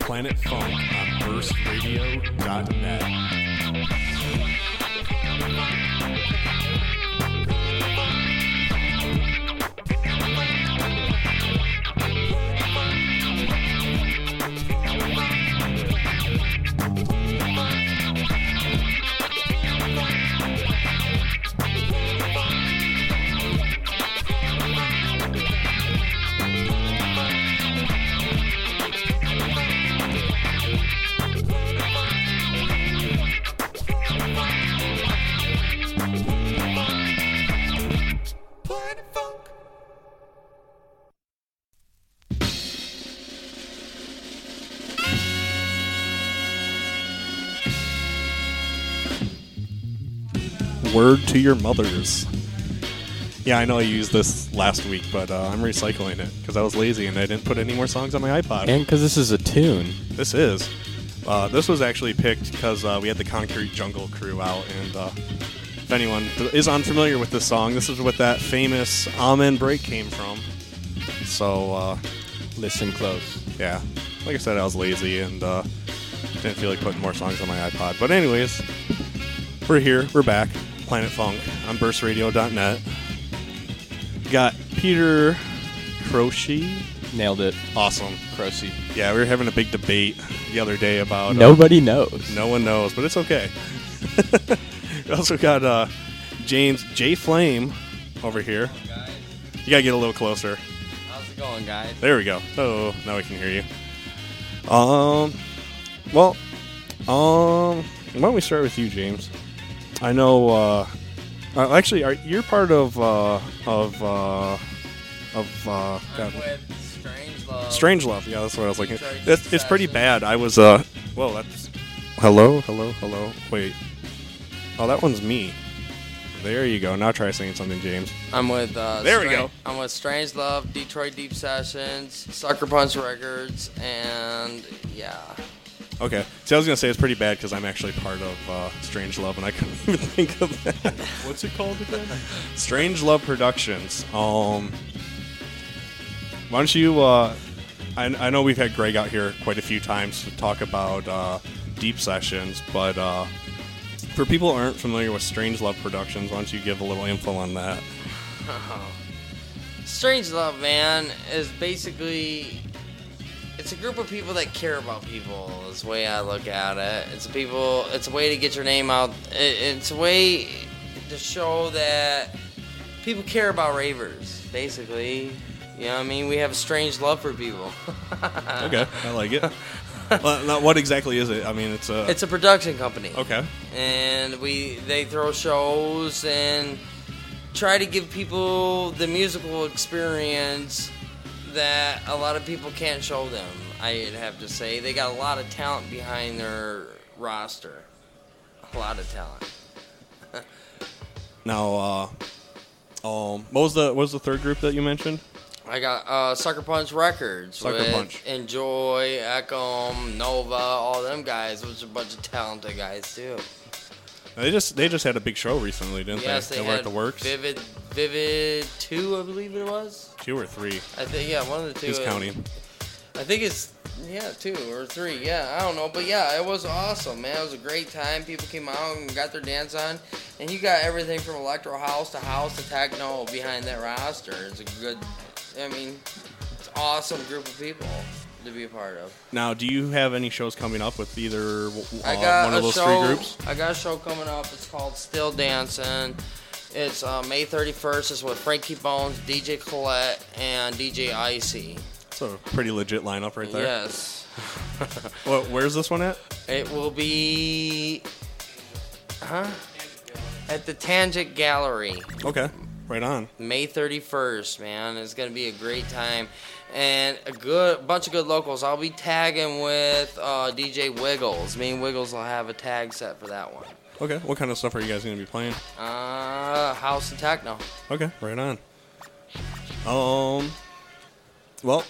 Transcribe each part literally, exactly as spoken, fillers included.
Planet Funk on burst radio dot net. Word to your mothers. Yeah, I know I used this last week, but uh, I'm recycling it because I was lazy and I didn't put any more songs on my iPod. And because this is a tune. This is. Uh, this was actually picked because uh, we had the Concrete Jungle crew out, and uh, if anyone is unfamiliar with this song, this is what that famous Amen Break came from. So, uh, listen close. Yeah. Like I said, I was lazy and uh, didn't feel like putting more songs on my iPod. But anyways, we're here. We're back. Planet Funk on burst radio dot net. Got Peter Kroch. Nailed it. Awesome. Kroch. Yeah, we were having a big debate the other day about... Nobody uh, knows. No one knows, but it's okay. We also got uh, James J. Flame over here. Guys? You got to get a little closer. How's it going, guys? There we go. Oh, now we can hear you. Um, Well, um, why don't we start with you, James? I know, uh, actually, are, you're part of, uh, of, uh, of, uh, I'm with Strange Love. Strange Love, yeah, that's what I was looking at. It's, it's pretty bad. I was, uh, whoa, that's, hello, hello, hello, wait. Oh, that one's me. There you go. Now try saying something, James. I'm with, uh, there Str- we go. I'm with Strange Love, Detroit Deep Sessions, Sucker Punch Records, and, yeah. Okay. See, I was going to say it's pretty bad because I'm actually part of uh, Strange Love, and I couldn't even think of that. What's it called again? Strange Love Productions. Um, why don't you... Uh, I, I know we've had Greg out here quite a few times to talk about uh, Deep Sessions, but uh, for people who aren't familiar with Strange Love Productions, why don't you give a little info on that? Oh. Strange Love, man, is basically... It's a group of people that care about people, is the way I look at it. It's people. It's a way to get your name out. It, it's a way to show that people care about ravers, basically. You know what I mean? We have a strange love for people. Okay, I like it. Well, now, what exactly is it? I mean, it's a... It's a production company. Okay. And we they throw shows and try to give people the musical experience that a lot of people can't show them, I'd have to say. They got a lot of talent behind their roster. A lot of talent. Now, uh, um, what was the what was the third group that you mentioned? I got uh, Sucker Punch Records. Sucker Punch. Enjoy, Ecom, Nova, all them guys, which are a bunch of talented guys too. They just they just had a big show recently, didn't yes, they? Yes, they, they were had at the Works. Vivid, Vivid two, I believe it was. Two or three. I think yeah, one of the two. Who's counting? I think it's yeah, two or three. Yeah, I don't know, but yeah, it was awesome, man. It was a great time. People came out and got their dance on, and you got everything from electro house to house to techno behind that roster. It's a good, I mean, it's an awesome group of people to be a part of. Now, do you have any shows coming up with either uh, one of those show, three groups? I got a show coming up. It's called Still Dancing. It's uh, May thirty-first. It's with Frankie Bones, D J Colette, and D J Icy. It's a pretty legit lineup right there. Yes. Well, where's this one at? It will be huh? at the Tangent Gallery. Okay, right on. May thirty-first, man. It's going to be a great time. And a good bunch of good locals. I'll be tagging with uh, D J Wiggles. Me and Wiggles will have a tag set for that one. Okay. What kind of stuff are you guys going to be playing? Uh, house and techno. Okay. Right on. Um. Well,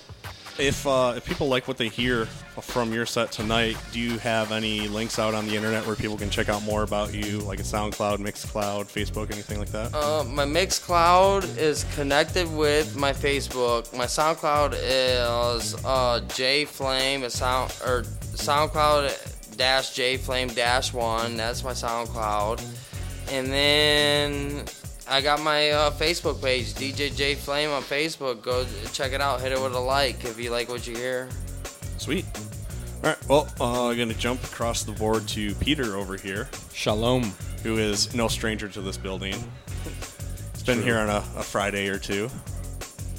If uh, if people like what they hear from your set tonight, do you have any links out on the internet where people can check out more about you, like a SoundCloud, Mixcloud, Facebook, anything like that? Uh, my Mixcloud is connected with my Facebook. My SoundCloud is uh, J Flame or Sound or SoundCloud dash J Flame dash one. That's my SoundCloud, and then I got my uh, Facebook page, D J J Flame on Facebook. Go check it out. Hit it with a like if you like what you hear. Sweet. All right. Well, uh, I'm going to jump across the board to Peter over here. Shalom. Who is no stranger to this building. He's been True. here on a, a Friday or two.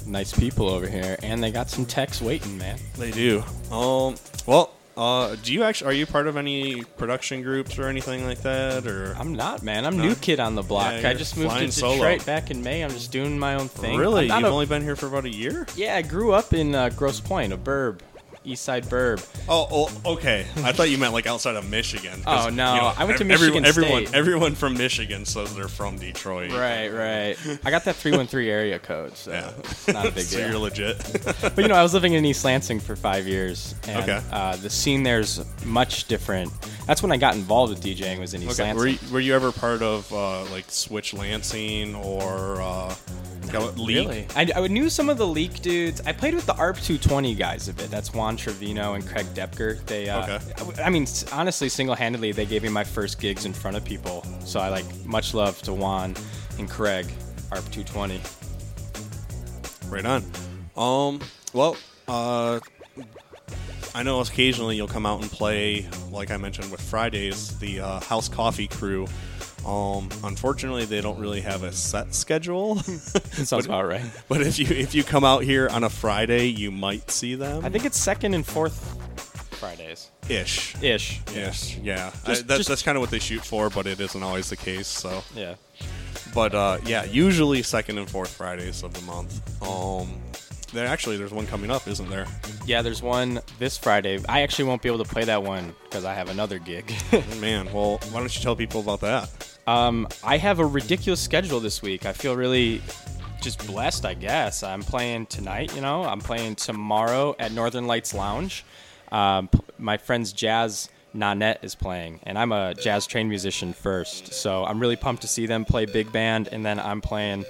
Nice people over here. And they got some techs waiting, man. They do. Um. Well... Uh, do you actually? Are you part of any production groups or anything like that? Or I'm not, man. I'm no? new kid on the block. Yeah, I just moved to Detroit solo. back in May. I'm just doing my own thing. Really? You've a, only been here for about a year? Yeah, I grew up in uh, Grosse Pointe, a burb, East Side burb. Oh, oh okay. I thought you meant like outside of Michigan. Oh no, you know, I went to Michigan every, State. Everyone, everyone from Michigan says they're from Detroit. Right, right. I got that three one three area code, so yeah. It's not a big so deal. So you're legit. But you know, I was living in East Lansing for five years, and okay. uh, the scene there's much different. That's when I got involved with DJing. Was in East okay. Lansing. Were you, were you ever part of uh, like Switch Lansing or uh, Leak? Really? I, I knew some of the Leak dudes. I played with the A R P two twenty guys a bit. That's Juan Trevino and Craig Depker. They, uh, okay. I mean, honestly, single-handedly, they gave me my first gigs in front of people. So I like much love to Juan and Craig, A R P two twenty. Right on. Um, well, uh, I know occasionally you'll come out and play, like I mentioned with Fridays, the uh, House Coffee Crew. Um, unfortunately, they don't really have a set schedule. That sounds about right. But if you if you come out here on a Friday, you might see them. I think it's second and fourth Fridays. Ish. Ish. Ish. Yeah. Just, I, that, just, that's kind of what they shoot for, but it isn't always the case. So yeah. But uh, yeah, usually second and fourth Fridays of the month. Um, there actually there's one coming up, isn't there? Yeah, there's one this Friday. I actually won't be able to play that one because I have another gig. Man, well, why don't you tell people about that? Um, I have a ridiculous schedule this week. I feel really just blessed, I guess. I'm playing tonight, you know. I'm playing tomorrow at Northern Lights Lounge. Um, p- my friend's jazz Nanette is playing, and I'm a jazz trained musician first. So I'm really pumped to see them play big band, and then I'm playing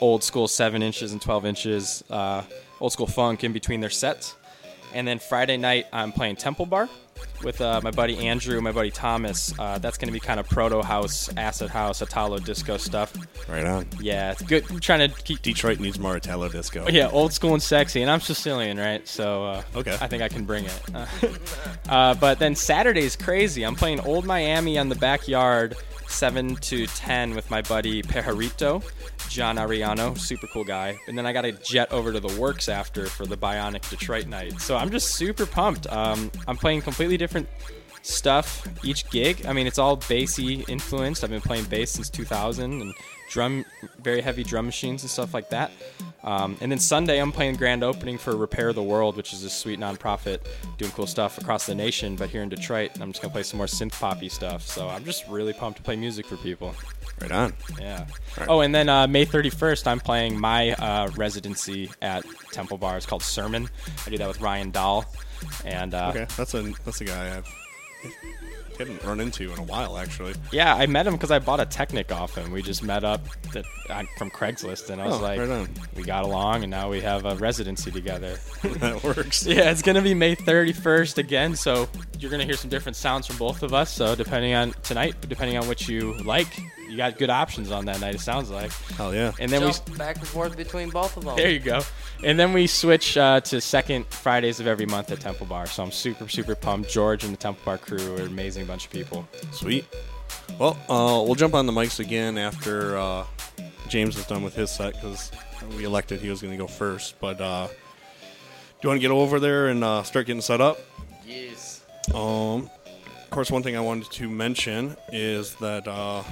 old school seven inches and twelve inches, uh, old school funk in between their sets. And then Friday night, I'm playing Temple Bar with uh, my buddy Andrew, my buddy Thomas. Uh, that's going to be kind of proto house, acid house, Italo disco stuff. Right on. Yeah, it's good. I'm trying to keep Detroit needs more Italo disco. Yeah, old school and sexy, and I'm Sicilian, right? So uh, okay, I think I can bring it. Uh, uh, but then Saturday's crazy. I'm playing Old Miami on the backyard, seven to ten, with my buddy Pejarito, John Ariano, super cool guy. And then I got to jet over to the Works after for the Bionic Detroit night. So I'm just super pumped. Um, I'm playing completely different stuff each gig. I mean, it's all bassy influenced. I've been playing bass since two thousand and drum, very heavy drum machines and stuff like that. Um, and then Sunday, I'm playing grand opening for Repair the World, which is a sweet nonprofit doing cool stuff across the nation. But here in Detroit, I'm just going to play some more synth poppy stuff. So I'm just really pumped to play music for people. Right on. Yeah. Right. Oh, and then uh, May thirty-first, I'm playing my uh, residency at Temple Bar. It's called Sermon. I do that with Ryan Dahl. And, uh, okay, that's a, that's a guy I've didn't run into in a while, actually. Yeah, I met him because I bought a Technic off him. We just met up that, uh, from Craigslist, and I was oh, like, right we got along, and now we have a residency together. That works. Yeah, it's going to be May thirty-first again, so you're going to hear some different sounds from both of us. So depending on tonight, depending on what you like, you got good options on that night, it sounds like. Hell yeah. And then Jump we back and forth between both of them. There you go. And then we switch uh, to second Fridays of every month at Temple Bar. So I'm super, super pumped. George and the Temple Bar crew are an amazing bunch of people. Sweet. Well, uh, we'll jump on the mics again after uh, James is done with his set because we elected he was going to go first. But uh, do you want to get over there and uh, start getting set up? Yes. Um, of course, one thing I wanted to mention is that... Uh,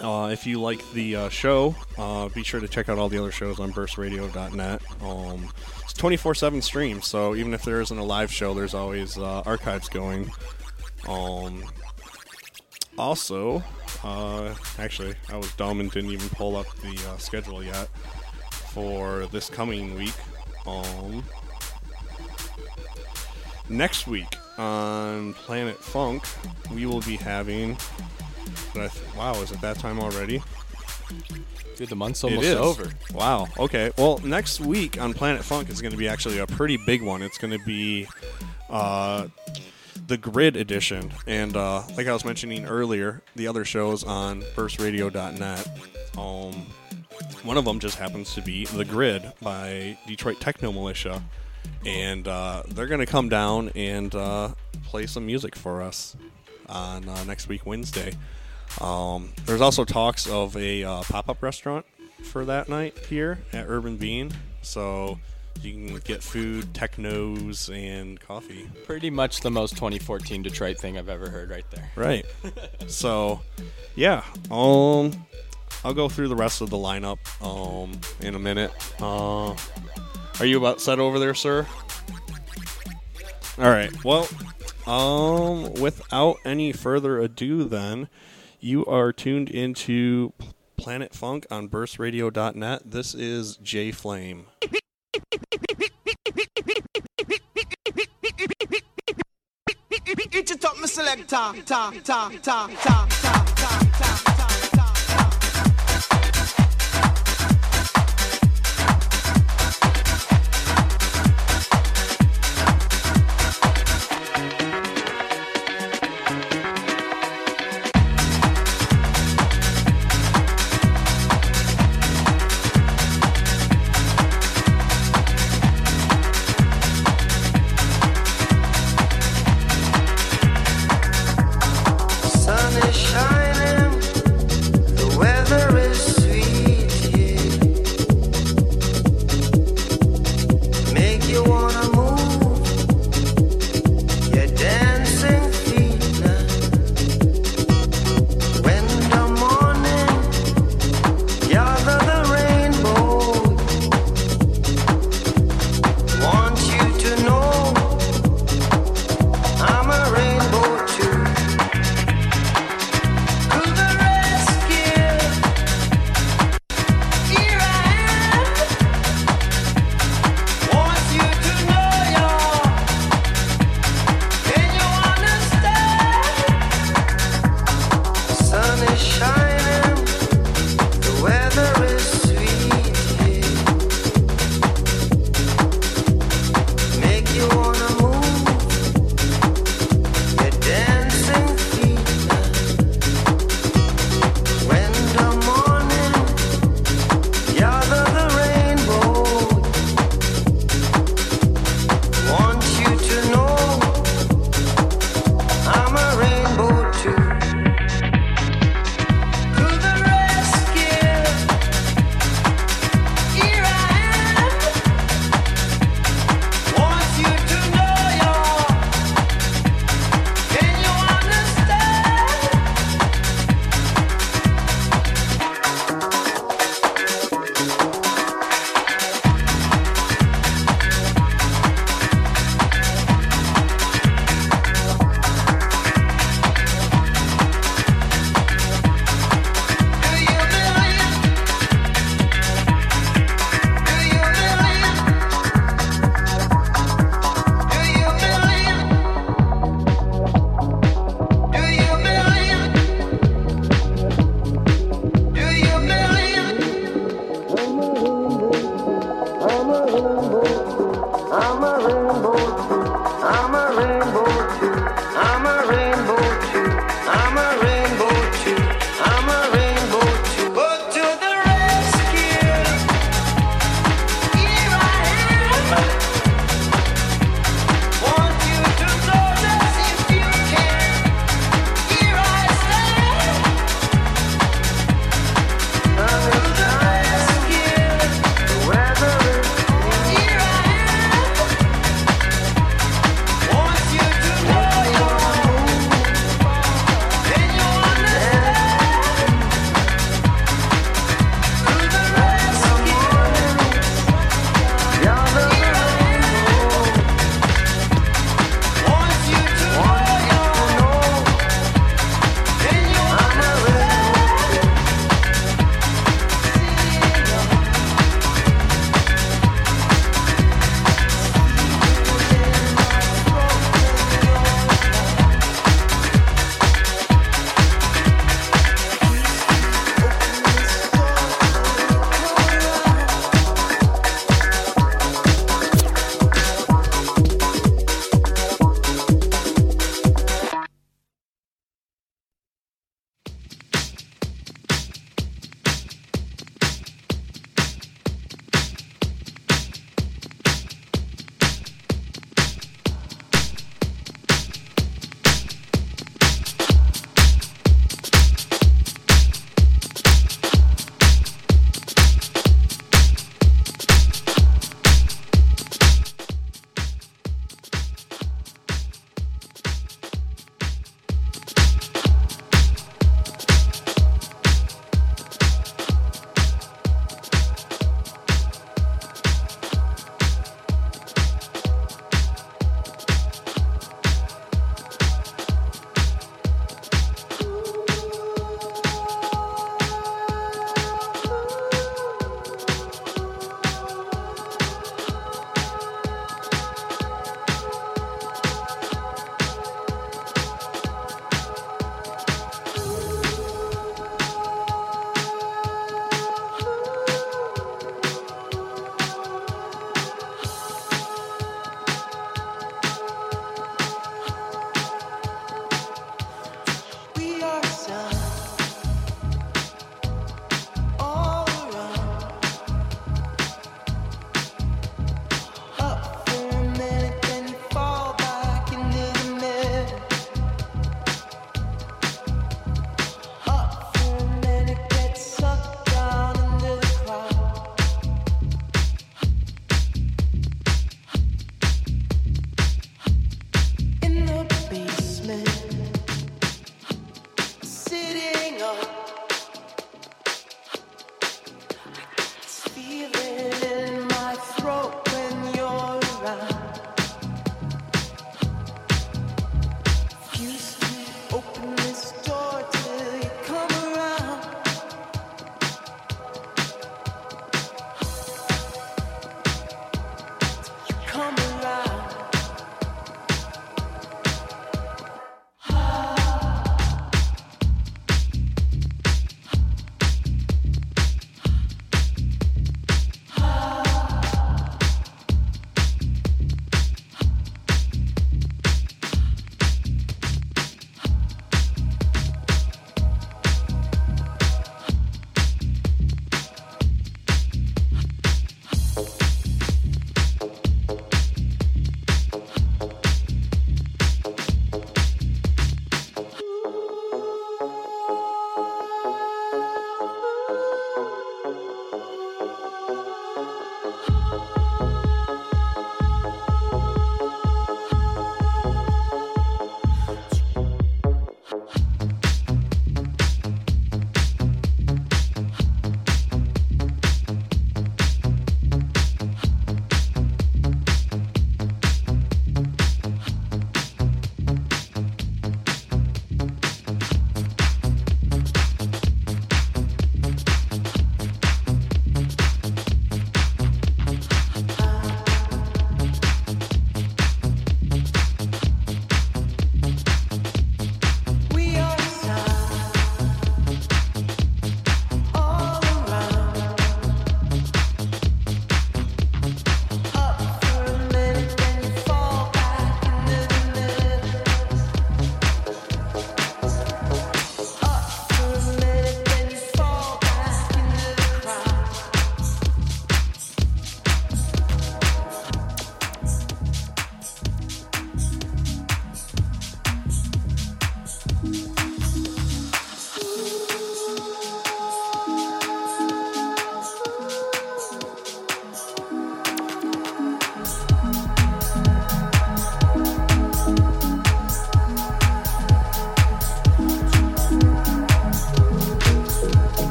Uh, if you like the uh, show, uh, be sure to check out all the other shows on burst radio dot net. Um, it's twenty-four seven stream, so even if there isn't a live show, there's always uh, archives going. Um, also, uh, actually, I was dumb and didn't even pull up the uh, schedule yet for this coming week. Um, Next week on Planet Funk, we will be having... Th- wow, is it that time already? Dude, the month's almost over. Wow. Okay. Well, next week on Planet Funk is going to be actually a pretty big one. It's going to be... Uh, The Grid edition, and uh, like I was mentioning earlier, the other shows on burst radio dot net, um, one of them just happens to be The Grid by Detroit Techno Militia, and uh, they're going to come down and uh, play some music for us on uh, next week Wednesday. Um, there's also talks of a uh, pop-up restaurant for that night here at Urban Bean, so... You can get food, technos, and coffee. Pretty much the most twenty fourteen Detroit thing I've ever heard right there. Right. So, yeah. Um, I'll go through the rest of the lineup um, in a minute. Uh, are you about set over there, sir? All right. Well, um, without any further ado, then, you are tuned into Planet Funk on burst radio dot net. This is J. Flame. It's a top selector, ta ta ta ta ta ta ta ta.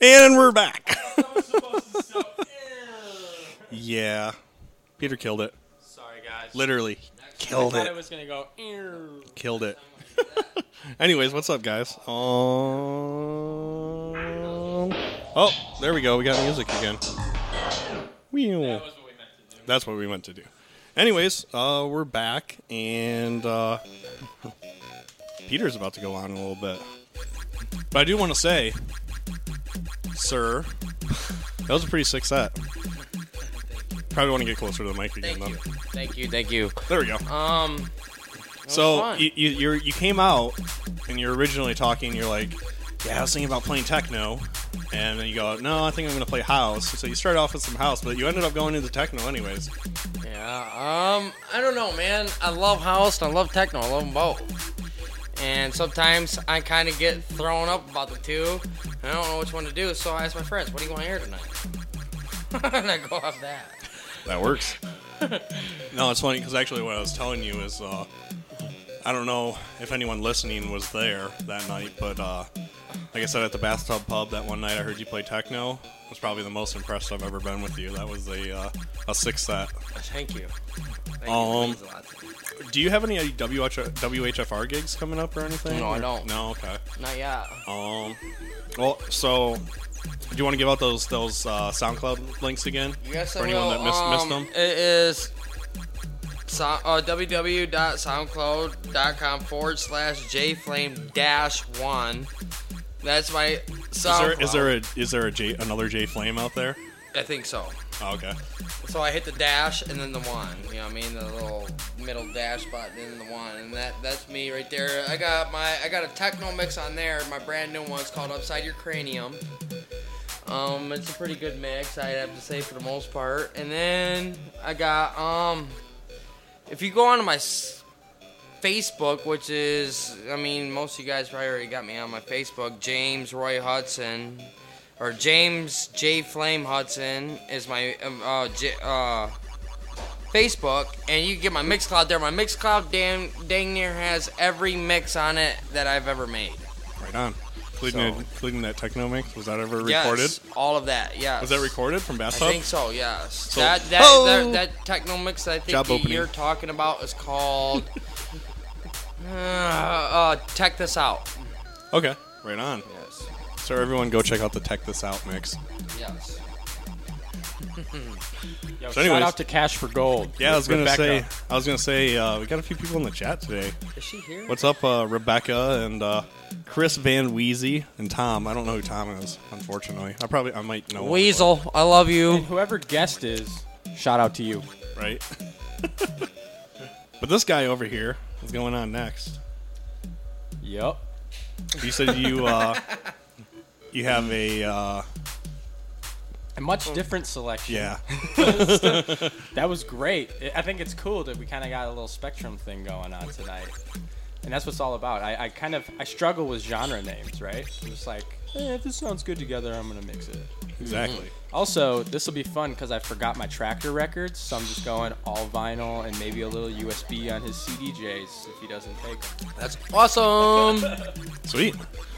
And we're back. Yeah. Peter killed it. Sorry, guys. Literally. Killed it. I thought it was going to go. Ew. Killed it. Anyways, what's up, guys? Um... Oh, there we go. We got music again. That was what we meant to do. That's what we meant to do. Anyways, uh, we're back, and uh, Peter's about to go on in a little bit. But I do want to say, sir, that was a pretty sick set. Probably want to get closer to the mic again, thank though. You. Thank you, thank you. There we go. Um, so you you you're, you came out, and you're originally talking. You're like, yeah, I was thinking about playing techno, and then you go, no, I think I'm gonna play house. So you started off with some house, but you ended up going into techno anyways. Yeah. Um, I don't know, man. I love house and I love techno. I love them both. And sometimes I kind of get thrown up about the two, and I don't know which one to do. So I ask my friends, "What do you want to hear tonight?" And I go off that. That works. No, it's funny because actually what I was telling you is uh, I don't know if anyone listening was there that night, but uh, like I said at the Bathtub Pub that one night I heard you play techno. It was probably the most impressed I've ever been with you. That was a uh, a sick set. Thank you. Thank um, you. That means a lot to me. Do you have any W H F R gigs coming up or anything? No, or? I don't. No, okay. Not yet. Um, well, so... Do you want to give out those those uh, SoundCloud links again? Yes, I will. For anyone that missed, um, missed them? It is so, uh, w w w dot soundcloud dot com forward slash jflame dash one. That's my SoundCloud. Is there, is there, a, is there a J, another J-Flame out there? I think so. Oh, okay. So I hit the dash and then the one. You know what I mean? The little middle dash button and the one. And that that's me right there. I got my I got a techno mix on there. My brand new one's called Upside Your Cranium. Um, it's a pretty good mix, I'd have to say, for the most part. And then I got, um, if you go onto my s- Facebook, which is, I mean, most of you guys probably already got me on my Facebook, James Roy Hudson, or James J. Flame Hudson is my uh, J- uh, Facebook, and you can get my Mixcloud there. My Mixcloud damn, dang near has every mix on it that I've ever made. Right on. Including, so, that, including that techno mix, was that ever yes, recorded? All of that, yeah. Was that recorded from Bathtub? I think so, yes. So, that that, oh! that that techno mix that I think that you're talking about is called uh, uh, Tech This Out. Okay, right on. Yes. So everyone, go check out the Tech This Out mix. Yes. Yo, so shout out to Cash for Gold. Yeah, I was gonna Rebecca. say. I was gonna say uh, we got a few people in the chat today. Is she here? What's up, uh, Rebecca and uh, Chris Van Weezy and Tom? I don't know who Tom is, unfortunately. I probably I might know. Weasel, him, I love you. And whoever guest is, shout out to you. Right. But this guy over here is going on next. Yep. You said you uh, you have a. Uh, A much different selection. Yeah. That was great. I think it's cool that we kind of got a little spectrum thing going on tonight. And that's what it's all about. I, I kind of, I struggle with genre names, right? I'm just like, eh, if this sounds good together, I'm going to mix it. Exactly. Mm-hmm. Also, this will be fun because I forgot my Tractor records, so I'm just going all vinyl and maybe a little U S B on his C D Js if he doesn't take them. That's awesome. Sweet.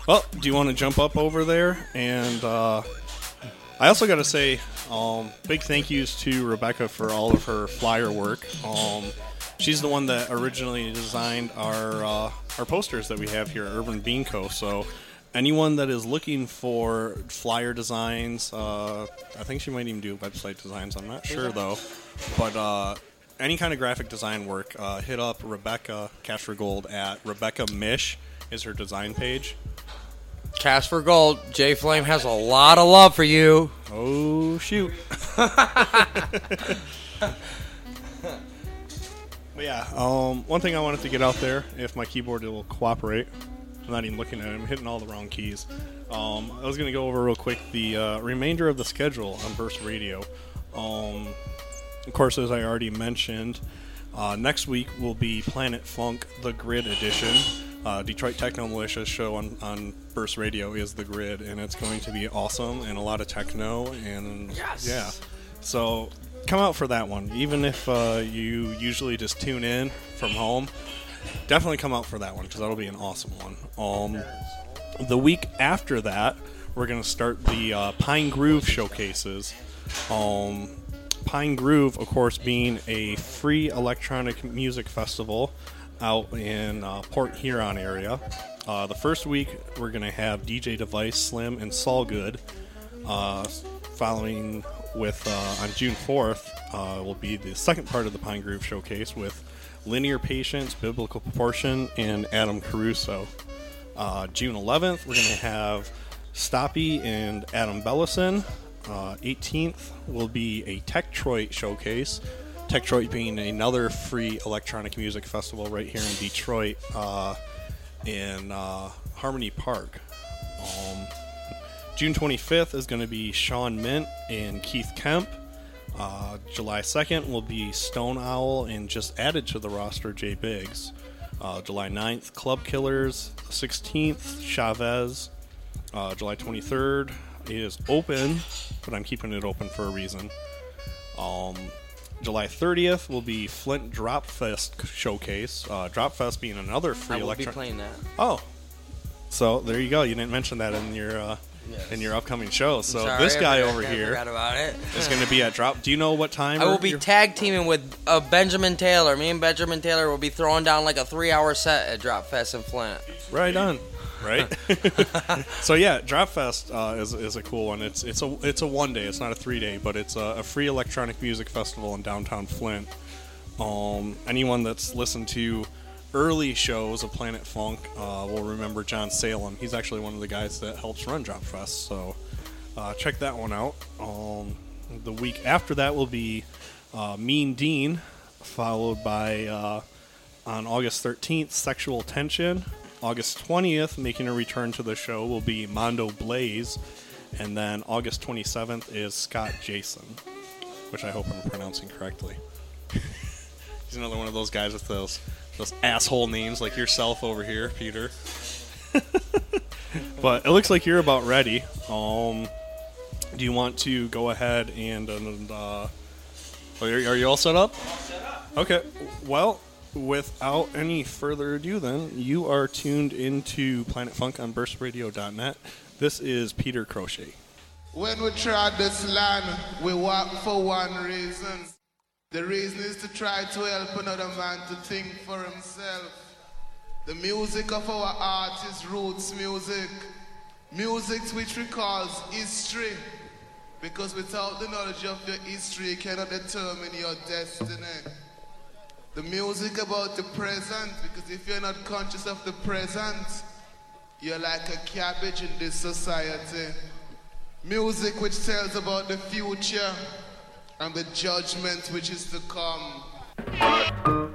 Well, do you want to jump up over there and... uh I also got to say um, big thank yous to Rebecca for all of her flyer work. Um, she's the one that originally designed our uh, our posters that we have here at Urban Bean Co. So anyone that is looking for flyer designs, uh, I think she might even do website designs. I'm not sure, though. But uh, any kind of graphic design work, uh, hit up Rebecca Cash for Gold at Rebecca Mish is her design page. Cash for Gold. J Flame has a lot of love for you. Oh, shoot. But yeah, um, one thing I wanted to get out there, if my keyboard will cooperate. I'm not even looking at it. I'm hitting all the wrong keys. Um, I was going to go over real quick the uh, remainder of the schedule on Burst Radio. Um, of course, as I already mentioned, uh, next week will be Planet Funk, The Grid Edition. Uh, Detroit Techno Militia show on, on Burst Radio is The Grid, and it's going to be awesome and a lot of techno. And yes! Yeah. So come out for that one. Even if uh, you usually just tune in from home, definitely come out for that one because that'll be an awesome one. Um, the week after that, we're going to start the uh, Pine Grove showcases. Um, Pine Grove, of course, being a free electronic music festival out in uh, Port Huron area. Uh, the first week, we're going to have D J Device, Slim, and Saul Good. Uh, following with, uh, on June fourth, uh, will be the second part of the Pine Grove showcase with Linear Patience, Biblical Proportion, and Adam Caruso. Uh, June eleventh, we're going to have Stoppy and Adam Bellison. Uh, eighteenth will be a Tech Troy showcase. Tech Troy being another free electronic music festival right here in Detroit, uh, in uh, Harmony Park. Um, June twenty-fifth is going to be Sean Mint and Keith Kemp. Uh, July second will be Stone Owl and just added to the roster, Jay Biggs. Uh, July ninth, Club Killers. sixteenth, Chavez. Uh, July twenty-third is open, but I'm keeping it open for a reason. Um, July thirtieth will be Flint Drop Fest showcase. Uh, Drop Fest being another free electronic. I will be playing that. Oh, so there you go. You didn't mention that in your uh, yes. in your upcoming show. So sorry, this guy over here is going to be at Drop. Do you know what time? I will be tag teaming with uh, Benjamin Taylor. Me and Benjamin Taylor will be throwing down like a three-hour set at Drop Fest in Flint. Right on. Right. So yeah, Drop Fest uh, is is a cool one. It's it's a it's a one day. It's not a three day, but it's a, a free electronic music festival in downtown Flint. Um, anyone that's listened to early shows of Planet Funk uh, will remember John Salem. He's actually one of the guys that helps run Drop Fest. So uh, check that one out. Um, the week after that will be uh, Mean Dean, followed by uh, on August thirteenth Sexual Tension. August twentieth, making a return to the show, will be Mondo Blaze. And then August twenty-seventh is Scott Jason, which I hope I'm pronouncing correctly. He's another one of those guys with those those asshole names like yourself over here, Peter. But it looks like you're about ready. Um, do you want to go ahead and... and uh, are, you, are you all set up? All set up. Okay, well... Without any further ado, then, you are tuned into Planet Funk on burst radio dot net. This is Peter Crochet. When we trod this land, we walk for one reason. The reason is to try to help another man to think for himself. The music of our art is roots music. Music which recalls history. Because without the knowledge of your history, you cannot determine your destiny. The music about the present, because if you're not conscious of the present, you're like a cabbage in this society. Music which tells about the future and the judgment which is to come.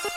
Day,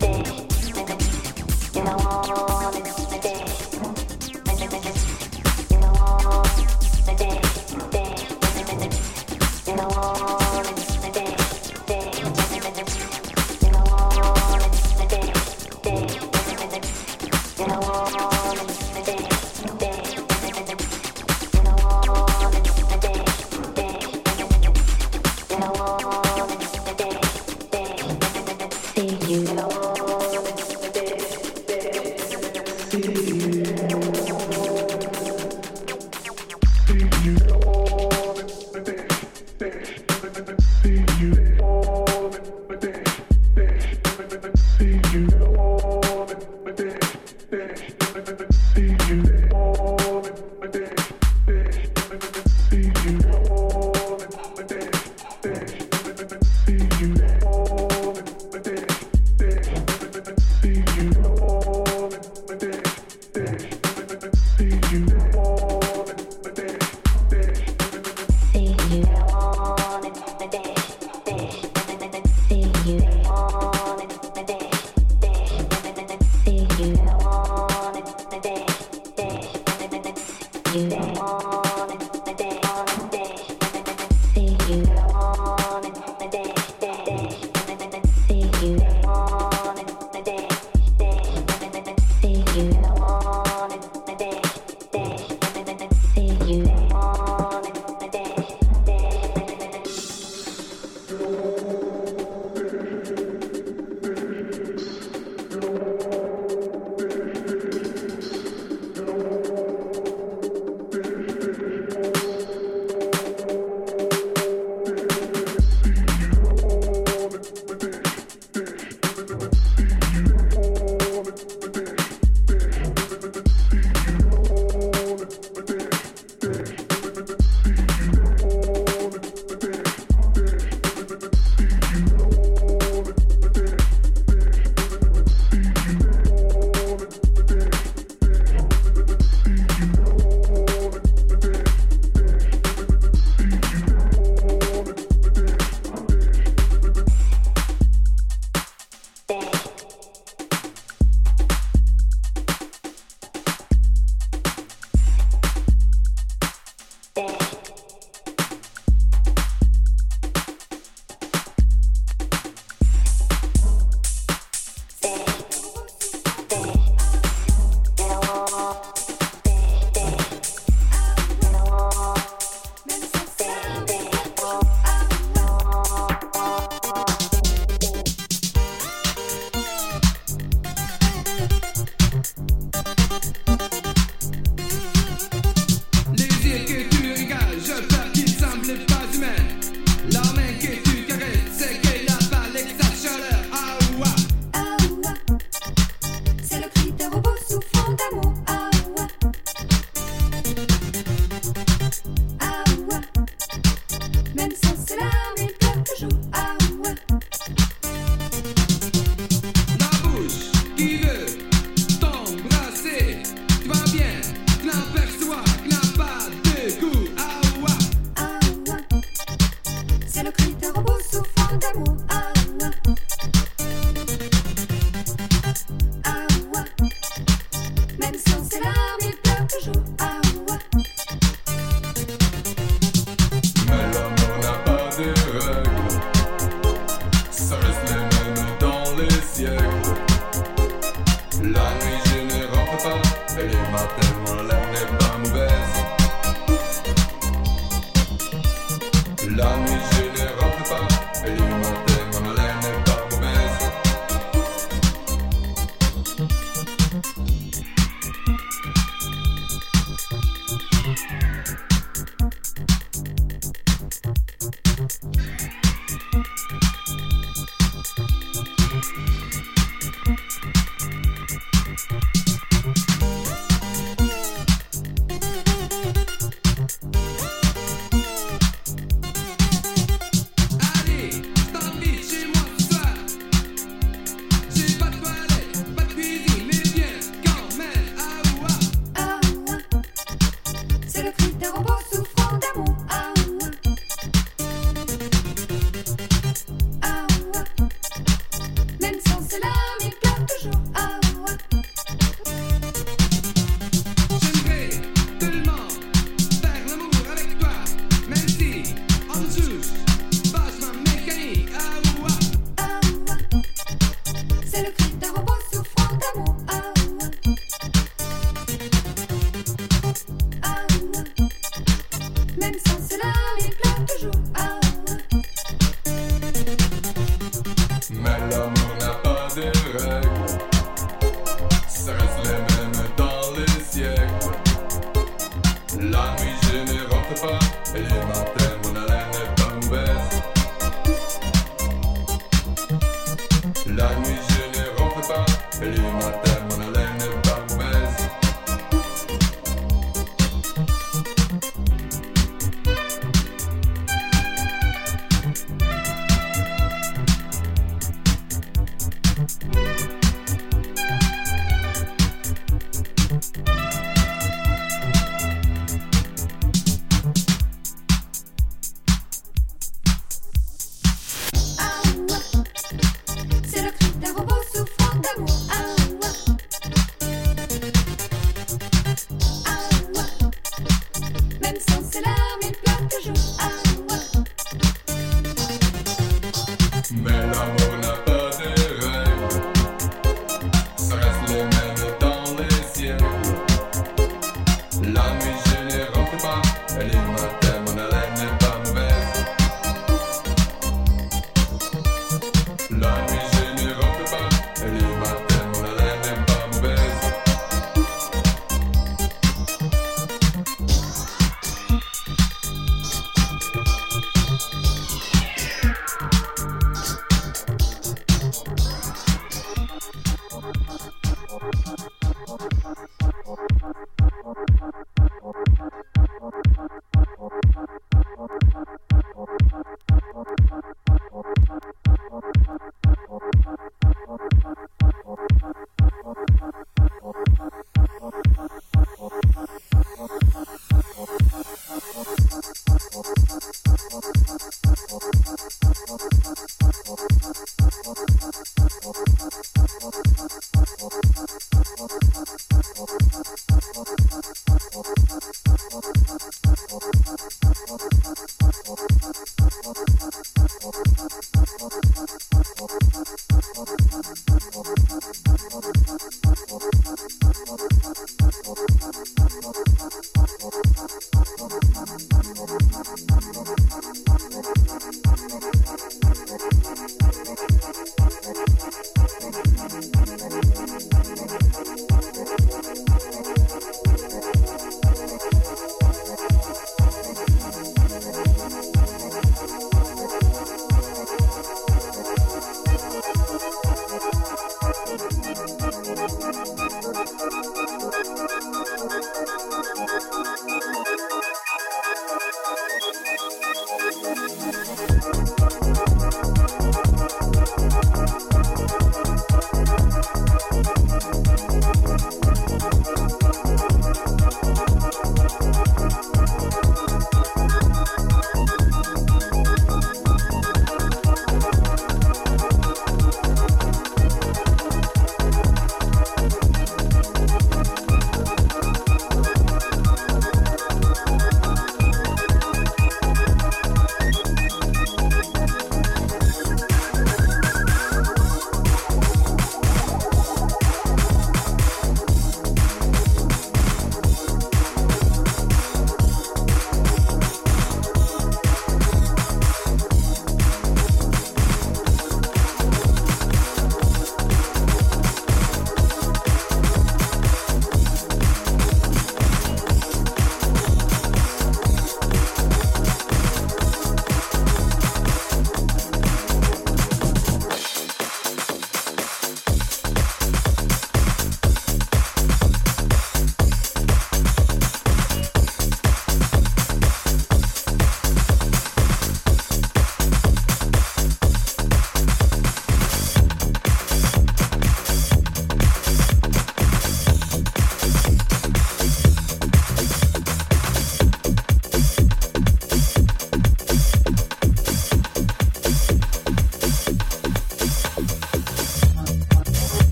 day, day, day. You know, all is my day.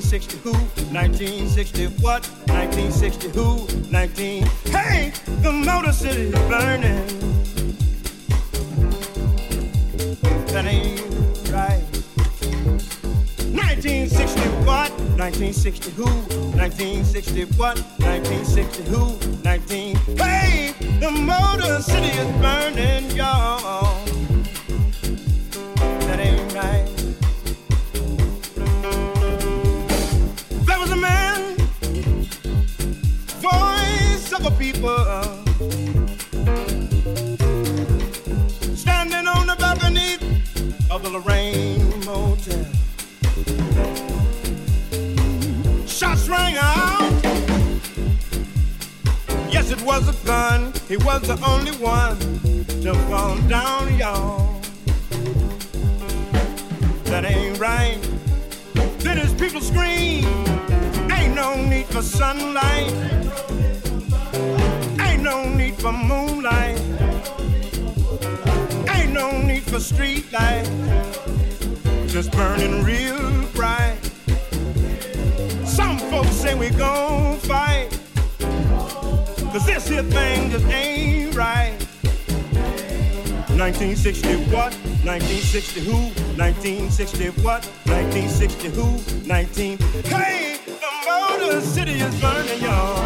nineteen sixty who, nineteen sixty what, nineteen sixty who, nineteen, hey, the Motor City's burning. That ain't right. nineteen sixty what, nineteen sixty who, nineteen sixty what, nineteen sixty who, nineteen, hey, the Motor City is burning, y'all. That ain't right. There was a man, voice of a people, standing on the balcony of the Lorraine Motel. Shots rang out. Yes, it was a gun. He was the only one to fall down, y'all. That ain't right. Then his people scream. Ain't no need for sunlight. Ain't no need for moonlight. Ain't no need for street light. Just burning real bright. Some folks say we gon' fight, 'cause this here thing just ain't right. nineteen sixty what? nineteen sixty who? nineteen sixty what? nineteen sixty who? nineteen, hey, the Motor City is burning, y'all.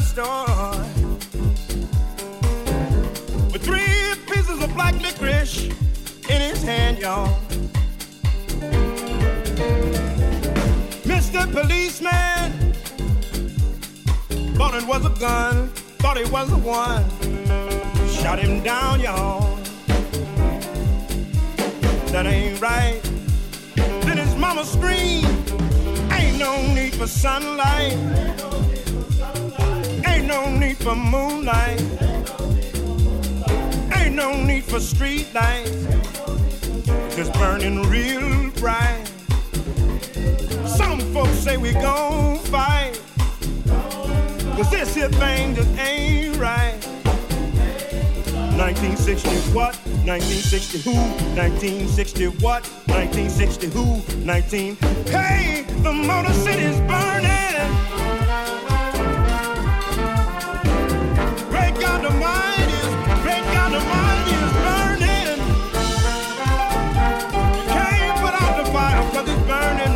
Store with three pieces of black licorice in his hand, y'all. Mister Policeman thought it was a gun, thought it was the one, shot him down, y'all. That ain't right. Then his mama screamed, ain't no need for sunlight. Ain't no need for moonlight. Ain't no need for street lights. Just burning real bright. Some folks say we gon' fight, 'cause this here thing just ain't right. nineteen sixty what? nineteen sixty who? nineteen sixty what? nineteen sixty who? nineteen, hey, the Motor City's burning. The mind is, great God, the mind is burning. You can't put out the fire 'cause it's burning.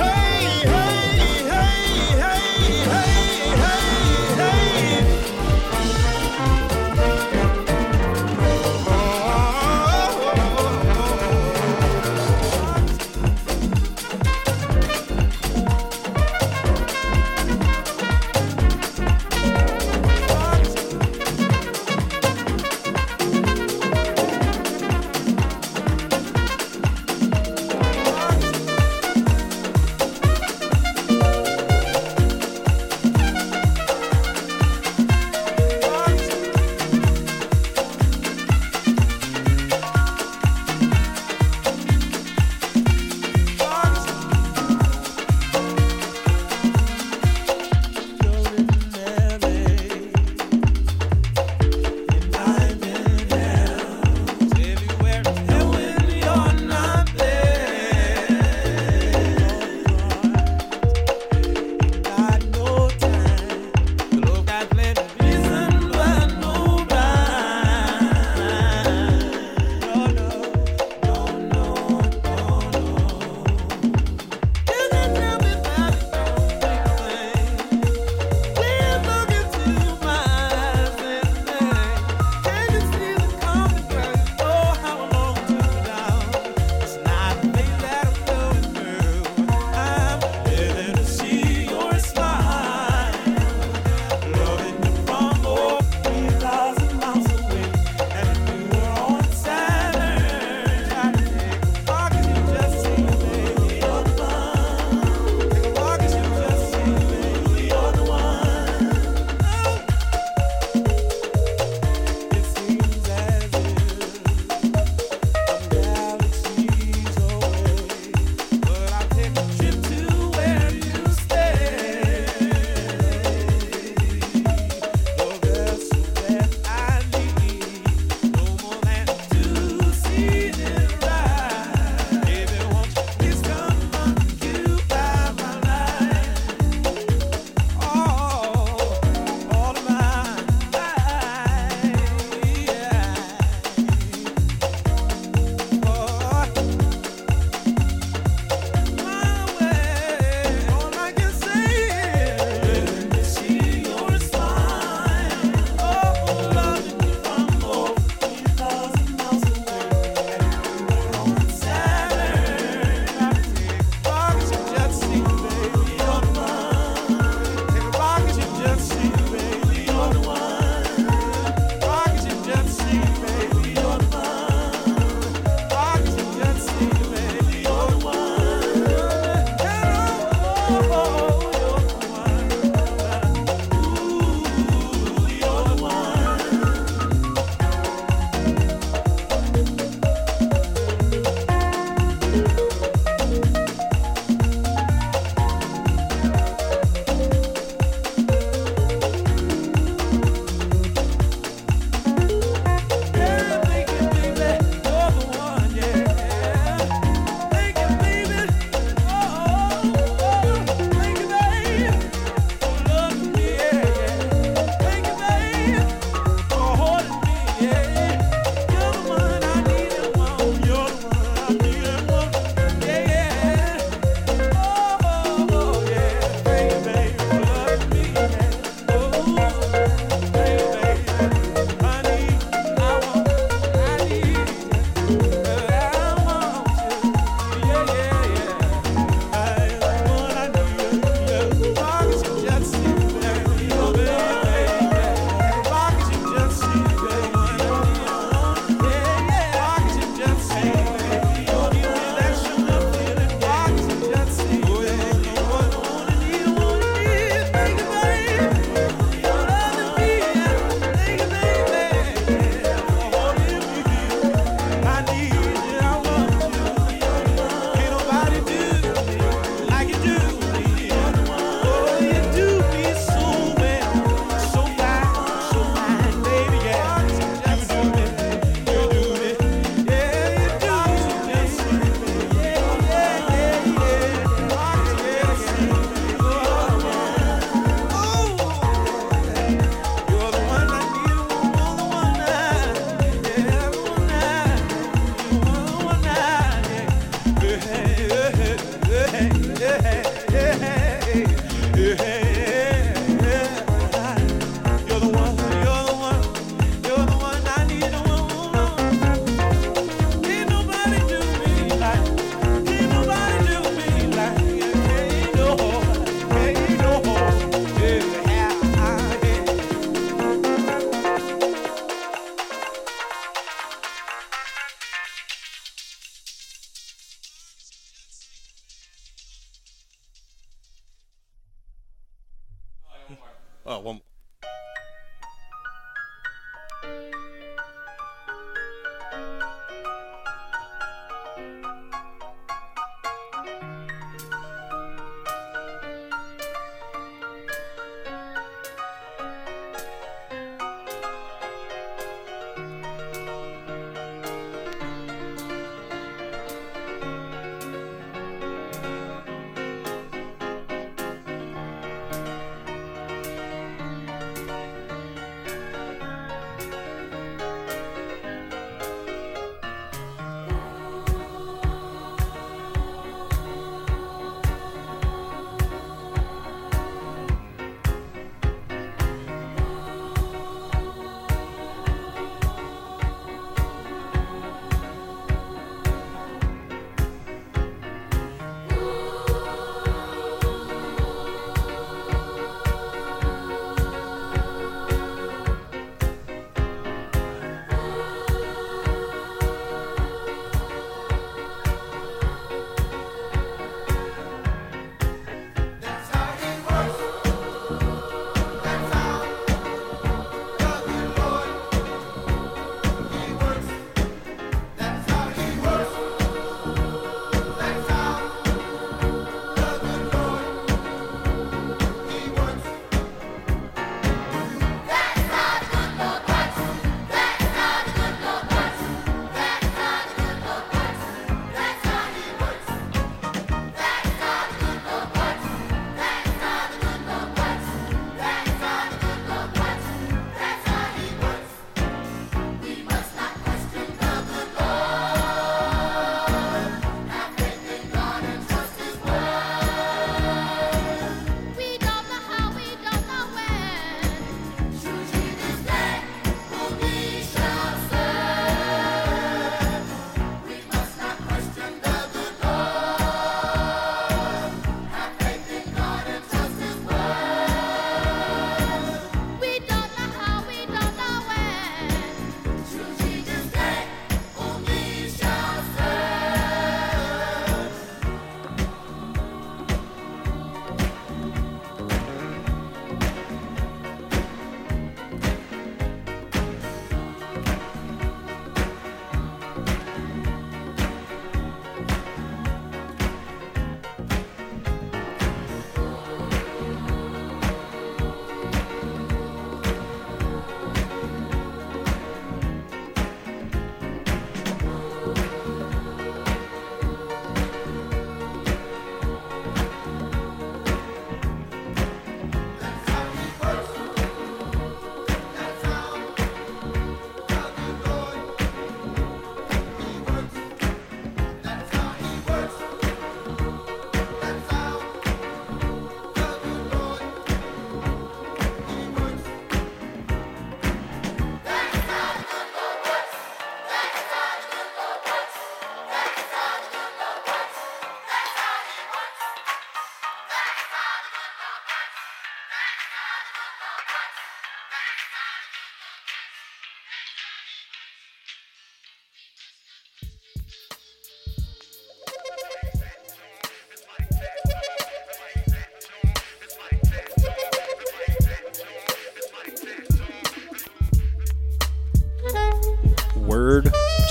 Hey, hey, hey, hey, hey, hey, hey. Oh, oh, oh, oh.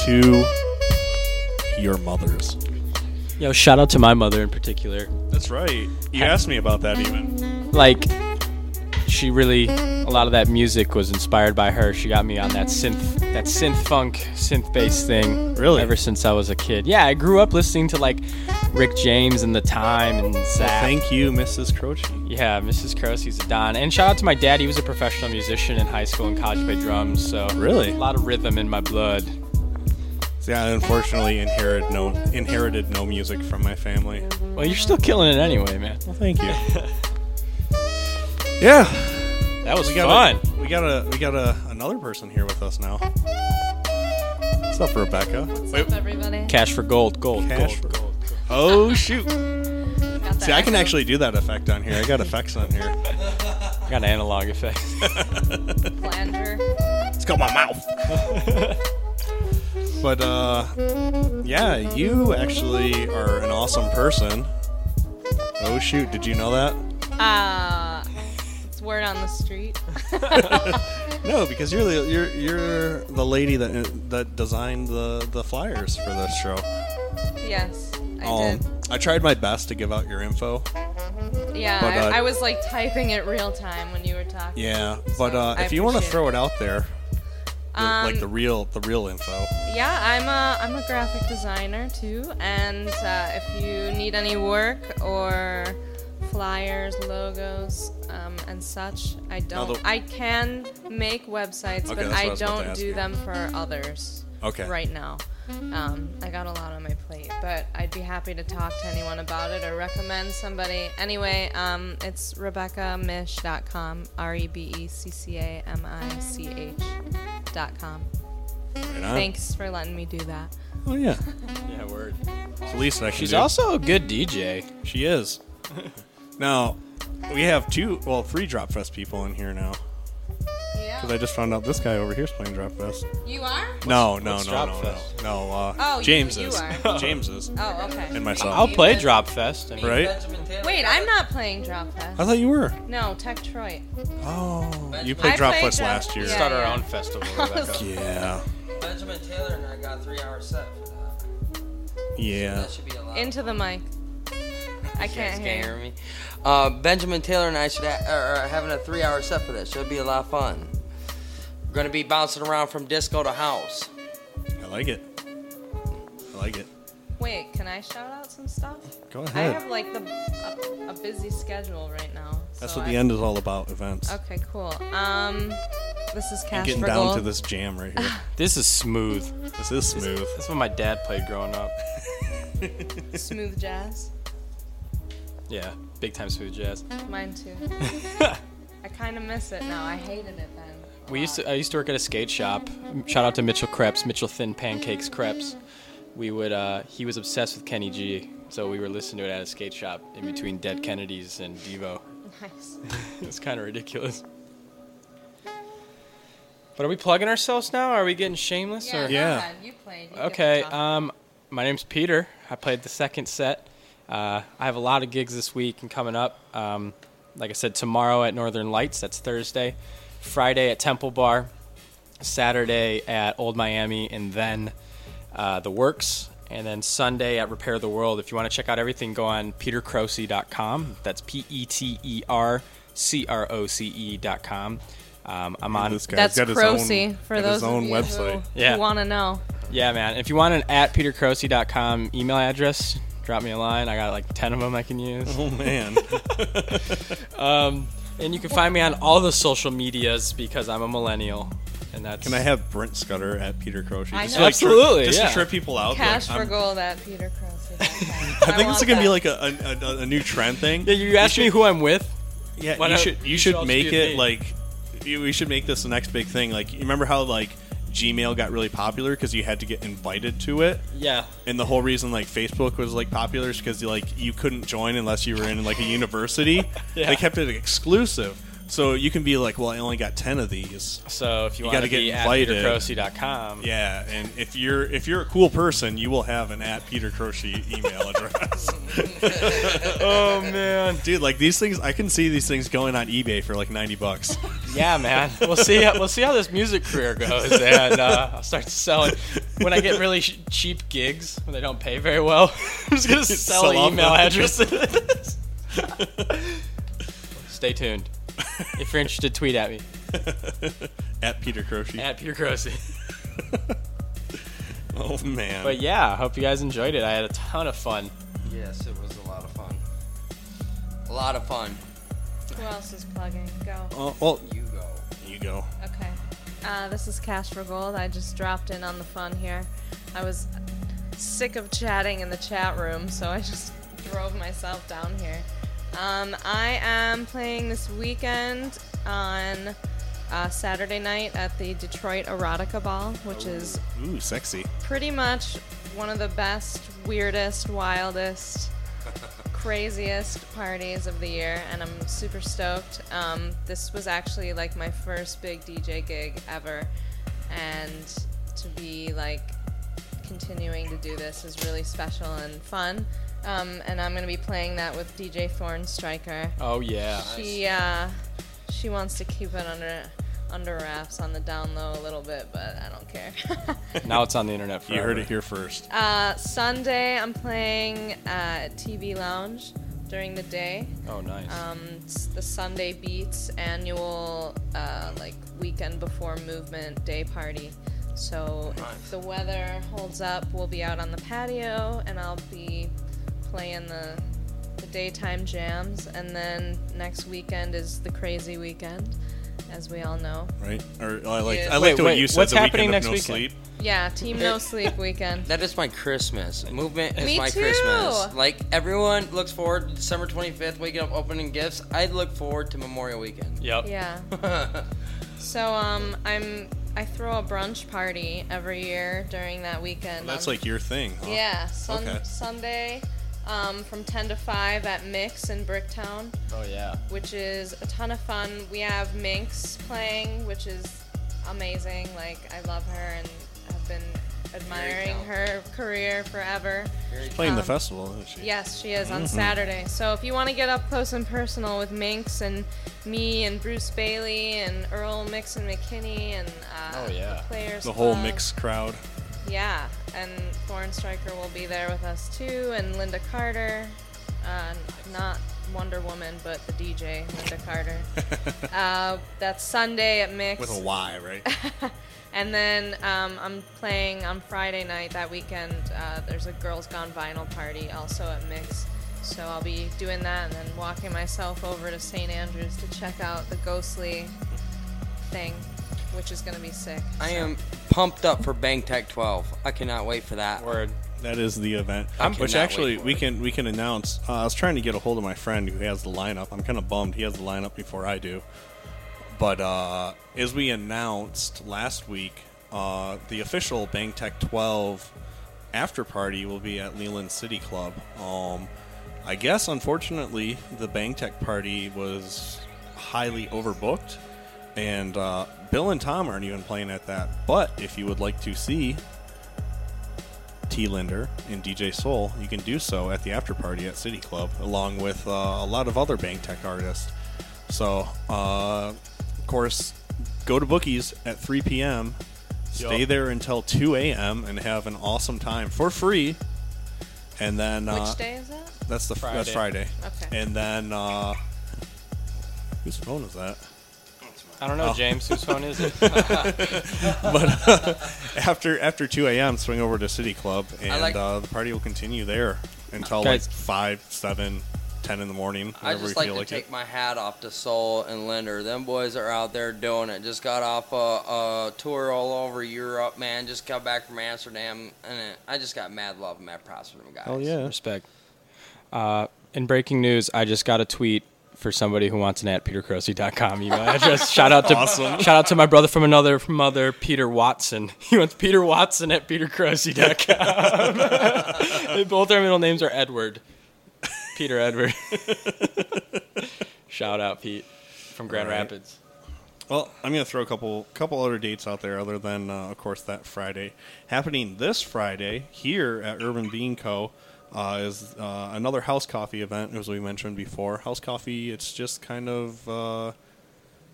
To your mothers. Yo, shout out to my mother in particular. That's right. You I, asked me about that even. Like, she really, a lot of that music was inspired by her. She got me on that synth, that synth funk, synth bass thing. Really? Ever since I was a kid. Yeah, I grew up listening to like Rick James and The Time and Zap. Well, thank you, Missus Kroch. Yeah, Missus Kroch, he's a don. And shout out to my dad. He was a professional musician in high school and college, played drums. So really, a lot of rhythm in my blood. See, I unfortunately inherited no inherited no music from my family. Well, you're still killing it anyway, man. Well, thank you. Yeah, that was we fun. Got a, we got a we got a another person here with us now. What's up, Rebecca? What's Wait. up, everybody? Cash for gold, gold, Cash gold, for gold. gold. Oh shoot! See, I can actually do that effect on here. I got effects on here. I got analog effects. Flanger. It's called my mouth. But, uh, yeah, you actually are an awesome person. Oh, shoot. Did you know that? Uh, it's word on the street. No, because you're the, you're, you're the lady that that designed the, the flyers for this show. Yes, I um, did. I tried my best to give out your info. Yeah, but, uh, I, I was, like, typing it real time when you were talking. Yeah, so but uh, if you want to throw it out there. The, um, like the real, the real info. Yeah, I'm a I'm a graphic designer too, and uh, if you need any work or flyers, logos, um, and such, I don't. The, I can make websites, okay, but I don't do you. them for others. Okay. Right now, um, I got a lot on my plate, but I'd be happy to talk to anyone about it or recommend somebody. Anyway, um, it's rebecca mish dot com, R E B E C C A M I C H. Dot com. Right. Thanks for letting me do that. Oh yeah, yeah. Word. It's the least I can She's do. also a good D J. She is. Now we have two, well, three Drop Fest people in here now. Yeah. Because I just found out this guy over here is playing Drop Fest. You are? No, no, What's no, no, no, no, no. Uh, oh, James you, you is. Are. James is. Oh, okay. And myself. I'll play ben- Drop Fest. And right? Wait, I'm not playing Drop Fest. I thought you were. No, Tech Troy. Oh, Benjamin. you played I Drop played Fest Drop- last year. We yeah, start our yeah. own festival. Yeah. Benjamin Taylor and I got a three-hour set for that. Yeah. So that should be a lot. Into the mic. I can't, can't hear me. Uh, Benjamin Taylor and I should ha- are having a three-hour set for this. Should be a lot of fun. We're going to be bouncing around from disco to house. I like it. I like it. Wait, can I shout out some stuff? Go ahead. I have like the a, a busy schedule right now. So That's what the I'm, end is all about, events. Okay, cool. Um, this is Cash I'm getting for down gold. to this jam right here. This is smooth. This is smooth. This is what my dad played growing up. Smooth jazz. Yeah, big time smooth jazz. Mine too. I kind of miss it now. I hated it then. We used to. I used to work at a skate shop. Shout out to Mitchell Krebs, Mitchell Thin Pancakes Krebs. We would. Uh, he was obsessed with Kenny G, so we were listening to it at a skate shop in between Dead Kennedys and Devo. Nice. It's kind of ridiculous. But are we plugging ourselves now? Are we getting shameless? Yeah. Or? Yeah. You played. You okay. Um, my name's Peter. I played the second set. Uh, I have a lot of gigs this week and coming up. Um, like I said, tomorrow at Northern Lights, that's Thursday. Friday at Temple Bar. Saturday at Old Miami, and then uh, The Works. And then Sunday at Repair the World. If you want to check out everything, go on peter croce dot com. That's P E T E R C R O C E dot com. Um, I'm on. This guy's that's got Croce his own, for those his own of you website. Who, yeah. who want to know. Yeah, man. If you want an at peter croce dot com email address, drop me a line. I got like ten of them I can use. Oh, man. um, and you can find me on all the social medias because I'm a millennial. And that's. Can I have Brent Scudder at Peter Croce? I just know. Like, Absolutely. Just yeah. to trip people out. Cash like, for I'm... gold at Peter Croce. I, I think this is going to be like a, a, a, a new trend thing. Yeah, you asked you me should, who I'm with. Yeah, you, I, should, you, you should you should make it like. You, we should make this the next big thing. Like, you remember how like. Gmail got really popular because you had to get invited to it. Yeah. And the whole reason like Facebook was like popular is because like you couldn't join unless you were in like a university. Yeah. They kept it exclusive, so you can be like, well, I only got ten of these. So if you, you got to get invited, peter croce dot com. Yeah, and if you're if you're a cool person, you will have an at Peter Croce email address. Oh man, dude, like these things, I can see these things going on eBay for like ninety bucks. Yeah, man. We'll see. How, we'll see how this music career goes, and uh, I'll start selling when I get really sh- cheap gigs when they don't pay very well. I'm just gonna sell, sell email addresses. Stay tuned. If you're interested, tweet at me. At Peter Croce. At Peter Croce. Oh man. But yeah, hope you guys enjoyed it. I had a ton of fun. Yes, it was a lot of fun. A lot of fun. Who else is plugging? Go. Uh, well, you go. You go. Okay. Uh, this is Cash for Gold. I just dropped in on the fun here. I was sick of chatting in the chat room, so I just drove myself down here. Um, I am playing this weekend on uh, Saturday night at the Detroit Erotica Ball, which ooh. is ooh, sexy. Pretty much one of the best, weirdest, wildest, craziest parties of the year, and I'm super stoked. Um, this was actually like my first big D J gig ever, and to be like continuing to do this is really special and fun. Um, and I'm going to be playing that with D J Thorn Striker. Oh, yeah. She uh, she wants to keep it under under wraps on the down low a little bit, but I don't care. Now it's on the internet forever. You heard it here first. Uh, Sunday, I'm playing at T V Lounge during the day. Oh, nice. Um, it's the Sunday Beats annual uh, like weekend before movement day party. So nice. If the weather holds up, we'll be out on the patio, and I'll be playing the, the daytime jams, and then next weekend is the crazy weekend, as we all know. Right? Or I like I like what you said. What's the happening next weekend? No sleep. Yeah, Team No Sleep weekend. That is my Christmas. Movement is Me my too. Christmas. Like everyone looks forward to December twenty-fifth, waking up, opening gifts. I look forward to Memorial Weekend. Yep. Yeah. So um, I'm. I throw a brunch party every year during that weekend. Well, that's um, like your thing. Huh? Yeah. Sun- okay. Sunday. Um, from ten to five at Mix in Bricktown. Oh, yeah. Which is a ton of fun. We have Minx playing, which is amazing. Like, I love her and have been admiring her career forever. She's playing um, the festival, isn't she? Yes, she is on mm-hmm. Saturday. So if you want to get up close and personal with Minx and me and Bruce Bailey and Earl Mix and McKinney and uh, oh, yeah. the players The whole club. Mix crowd. Yeah, and Thorn Striker will be there with us too, and Linda Carter, uh, not Wonder Woman, but the D J, Linda Carter. uh, that's Sunday at Mix. With a Y, right? And then um, I'm playing on Friday night that weekend. Uh, there's a Girls Gone Vinyl party also at Mix. So I'll be doing that and then walking myself over to Saint Andrews to check out the ghostly thing, which is going to be sick. I so. am pumped up for Bang Tech twelve. I cannot wait for that. Word. That is the event, I'm which actually we can we can announce. Uh, I was trying to get a hold of my friend who has the lineup. I'm kind of bummed he has the lineup before I do. But uh, as we announced last week, uh, the official Bang Tech twelve after party will be at Leland City Club. Um, I guess, unfortunately, the Bang Tech party was highly overbooked. And uh, Bill and Tom aren't even playing at that. But if you would like to see T. Linder and D J Soul, you can do so at the after party at City Club, along with uh, a lot of other Bang Tech artists. So, uh, of course, go to Bookies at three p.m., stay yep. there until two a.m., and have an awesome time for free. And then uh, which day is that? That's the Friday. That's Friday. Okay. And then uh, whose phone is that? I don't know, oh. James. Whose phone is it? But uh, after after two a.m., swing over to City Club, and like, uh, the party will continue there until guys, like five, seven, ten in the morning. I just like feel to like take it. my hat off to Soul and Linder. Them boys are out there doing it. Just got off a, a tour all over Europe, man. Just got back from Amsterdam, and I just got mad love and mad props for them guys. Oh, yeah. Respect. Uh, in breaking news, I just got a tweet for somebody who wants an at peter croce dot com email address. Shout out to awesome. Shout out to my brother from another mother, Peter Watson. He wants Peter Watson at peter croce dot com. Both our middle names are Edward. Peter Edward. Shout out, Pete, from Grand right. Rapids. Well, I'm going to throw a couple couple other dates out there other than, uh, of course, that Friday. Happening this Friday here at Urban Bean Co., Uh, is uh, another house coffee event, as we mentioned before. House coffee, it's just kind of uh,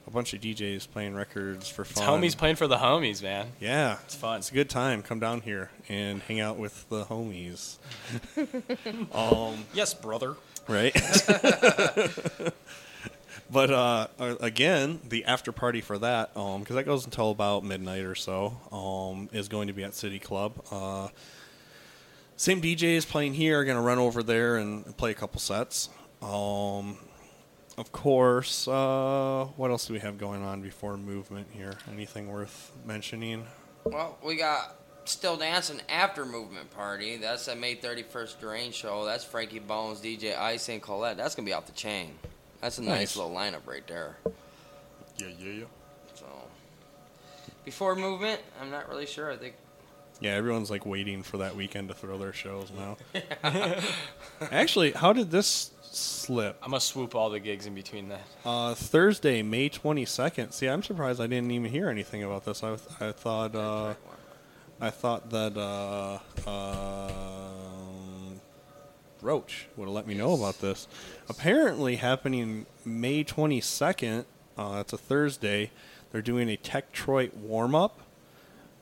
a bunch of D Js playing records for fun. It's homies playing for the homies, man. Yeah. It's fun. It's a good time. Come down here and hang out with the homies. um, yes, brother. Right? But, uh, again, the after party for that, because um, that goes until about midnight or so, um, is going to be at City Club. Uh Same D Js playing here are going to run over there and play a couple sets. Um, of course, uh, what else do we have going on before Movement here? Anything worth mentioning? Well, we got Still Dancing after Movement Party. That's a May thirty-first Deranged show. That's Frankie Bones, D J Icy, and Colette. That's going to be off the chain. That's a nice, nice little lineup right there. Yeah, yeah, yeah. So, before Movement, I'm not really sure. I think... Yeah, everyone's like waiting for that weekend to throw their shows now. Actually, how did this slip? I'm going to swoop all the gigs in between that. Uh, Thursday, May twenty-second. See, I'm surprised I didn't even hear anything about this. I I thought uh, I thought that uh, uh, Roach would have let me know about this. Apparently happening May twenty-second, uh, it's a Thursday, they're doing a Tech Troy warm-up.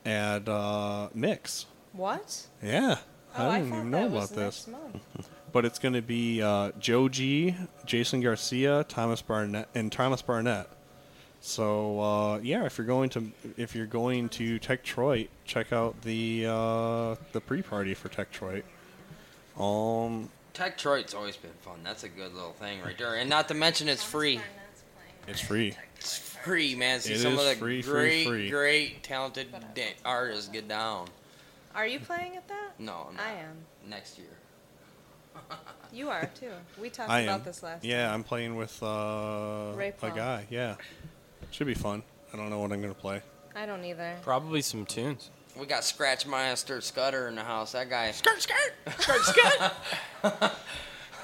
At uh, Mix. What? Yeah. Oh, I didn't I even know about this. But it's going to be uh, Joe G, Jason Garcia, Thomas Barnett, and Thomas Barnett. So uh, yeah, if you're going to if you're going to Tech Troy, check out the uh, the pre-party for Tech Troy. Um, Tech Troy's always been fun. That's a good little thing right there, and not to mention it's free. It's free. It's free, man. See it some of the free, great, free, free. great, talented da- artists get down. Are you playing at that? No, I'm not. I am. Next year. You are, too. We talked I about am. this last year. Yeah, time. I'm playing with uh, a guy. Yeah. Should be fun. I don't know what I'm going to play. I don't either. Probably some tunes. We got Scratch Master Scudder in the house. That guy. Skirt, skirt. Skirt, skirt.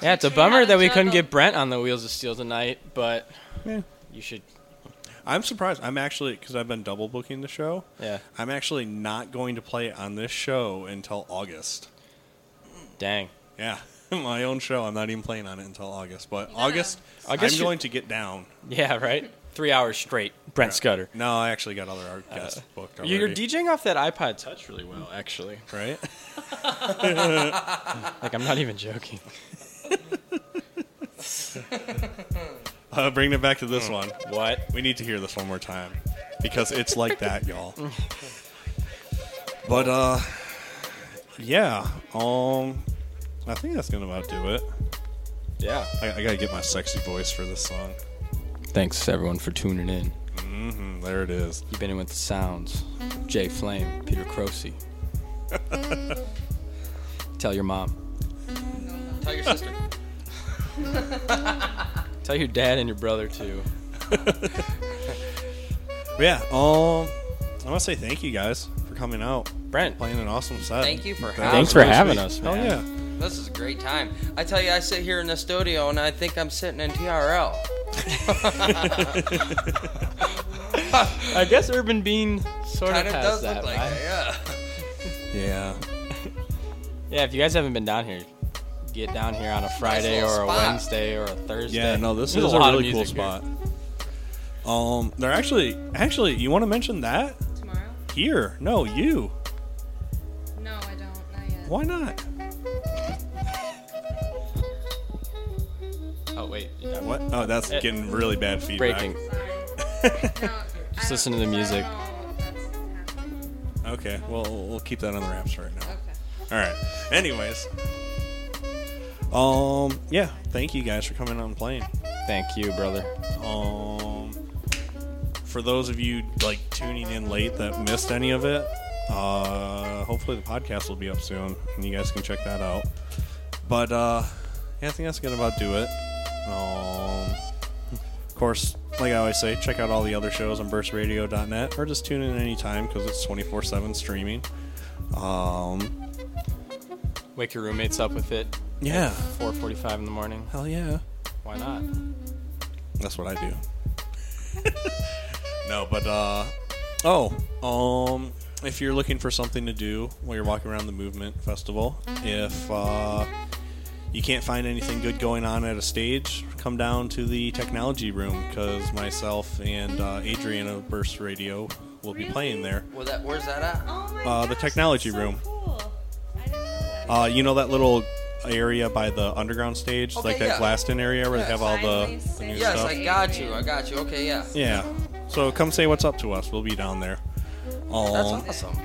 Yeah, it's a bummer that we juggle. couldn't get Brent on the Wheels of Steel tonight, but yeah. you should. I'm surprised. I'm actually, because I've been double booking the show, yeah. I'm actually not going to play on this show until August. Dang. Yeah, my own show. I'm not even playing on it until August. But yeah. August, August, I'm you're... going to get down. Yeah, right? Three hours straight. Brent yeah. Scudder. No, I actually got other guests uh, booked already. You're DJing off that iPod Touch really well, actually. Right? Like, I'm not even joking. uh, bring it back to this one. What? We need to hear this one more time because it's like that, y'all. But uh, yeah. Um, I think that's gonna about do it. Yeah. I, I gotta get my sexy voice for this song. Thanks everyone for tuning in. Mm-hmm, there it is. You've been in with the sounds. J Flame, Peter Croce. Tell your mom. Tell your sister. Tell your dad and your brother too. Yeah, um, I want to say thank you guys for coming out, Brent, playing an awesome set. Thank you for having. Thanks for having us. Oh yeah, this is a great time. I tell you, I sit here in the studio and I think I'm sitting in T R L. I guess Urban Bean sort kind of has does that, look like right? that. Yeah. Yeah. Yeah. If you guys haven't been down here. Get down here on a Friday nice or a spot. Wednesday or a Thursday. Yeah, no, this There's is a, a really cool spot. Here. Um, they're actually, actually, you want to mention that tomorrow? Here, no, you. No, I don't. Not yet. Why not? Oh wait, yeah, what? Oh, that's it, getting really bad feedback. Breaking. No, just listen to the music. Okay, well, we'll keep that on the wraps right now. Okay. All right. Anyways. Um, yeah, thank you guys for coming out and playing. Thank you, brother. Um, for those of you, like, tuning in late that missed any of it, uh, hopefully the podcast will be up soon, and you guys can check that out. But, uh, yeah, I think that's going to about do it. Um, of course, like I always say, check out all the other shows on burst radio dot net, or just tune in anytime, because it's twenty-four seven streaming. Um... Wake your roommates up with it. Yeah. four forty-five in the morning. Hell yeah. Why not? That's what I do. No, but, uh... Oh, um... if you're looking for something to do while you're walking around the Movement Festival, if, uh... you can't find anything good going on at a stage, come down to the technology room, because myself and uh, Adrian of Burst Radio will really? be playing there. Well, that, where's that at? Oh my uh, gosh, the technology room. So cool. Uh, you know that little area by the underground stage, okay, like that yeah. Glaston area where yeah, they have all the, the new yes, stuff? Yes, I got you. I got you. Okay, yeah. Yeah. So come say what's up to us. We'll be down there. Um, That's awesome.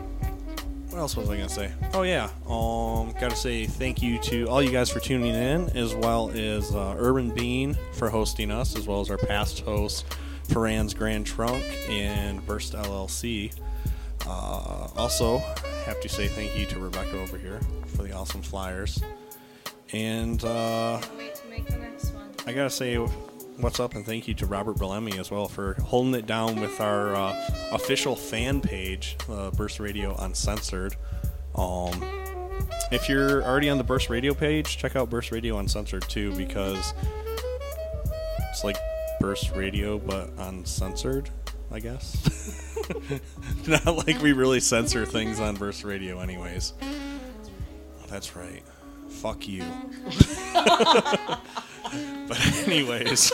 What else was I going to say? Oh, yeah. Um, got to say thank you to all you guys for tuning in, as well as uh, Urban Bean for hosting us, as well as our past hosts, Paran's Grand Trunk and Burst L L C. Uh, also, have to say thank you to Rebecca over here for the awesome flyers. And uh, can't wait to make the next one. I got to say what's up and thank you to Robert Bellamy as well for holding it down with our uh, official fan page, uh, Burst Radio Uncensored. Um, if you're already on the Burst Radio page, check out Burst Radio Uncensored too, because it's like Burst Radio but uncensored, I guess. Not like we really censor things on Burst Radio anyways. That's right. Fuck you. But anyways,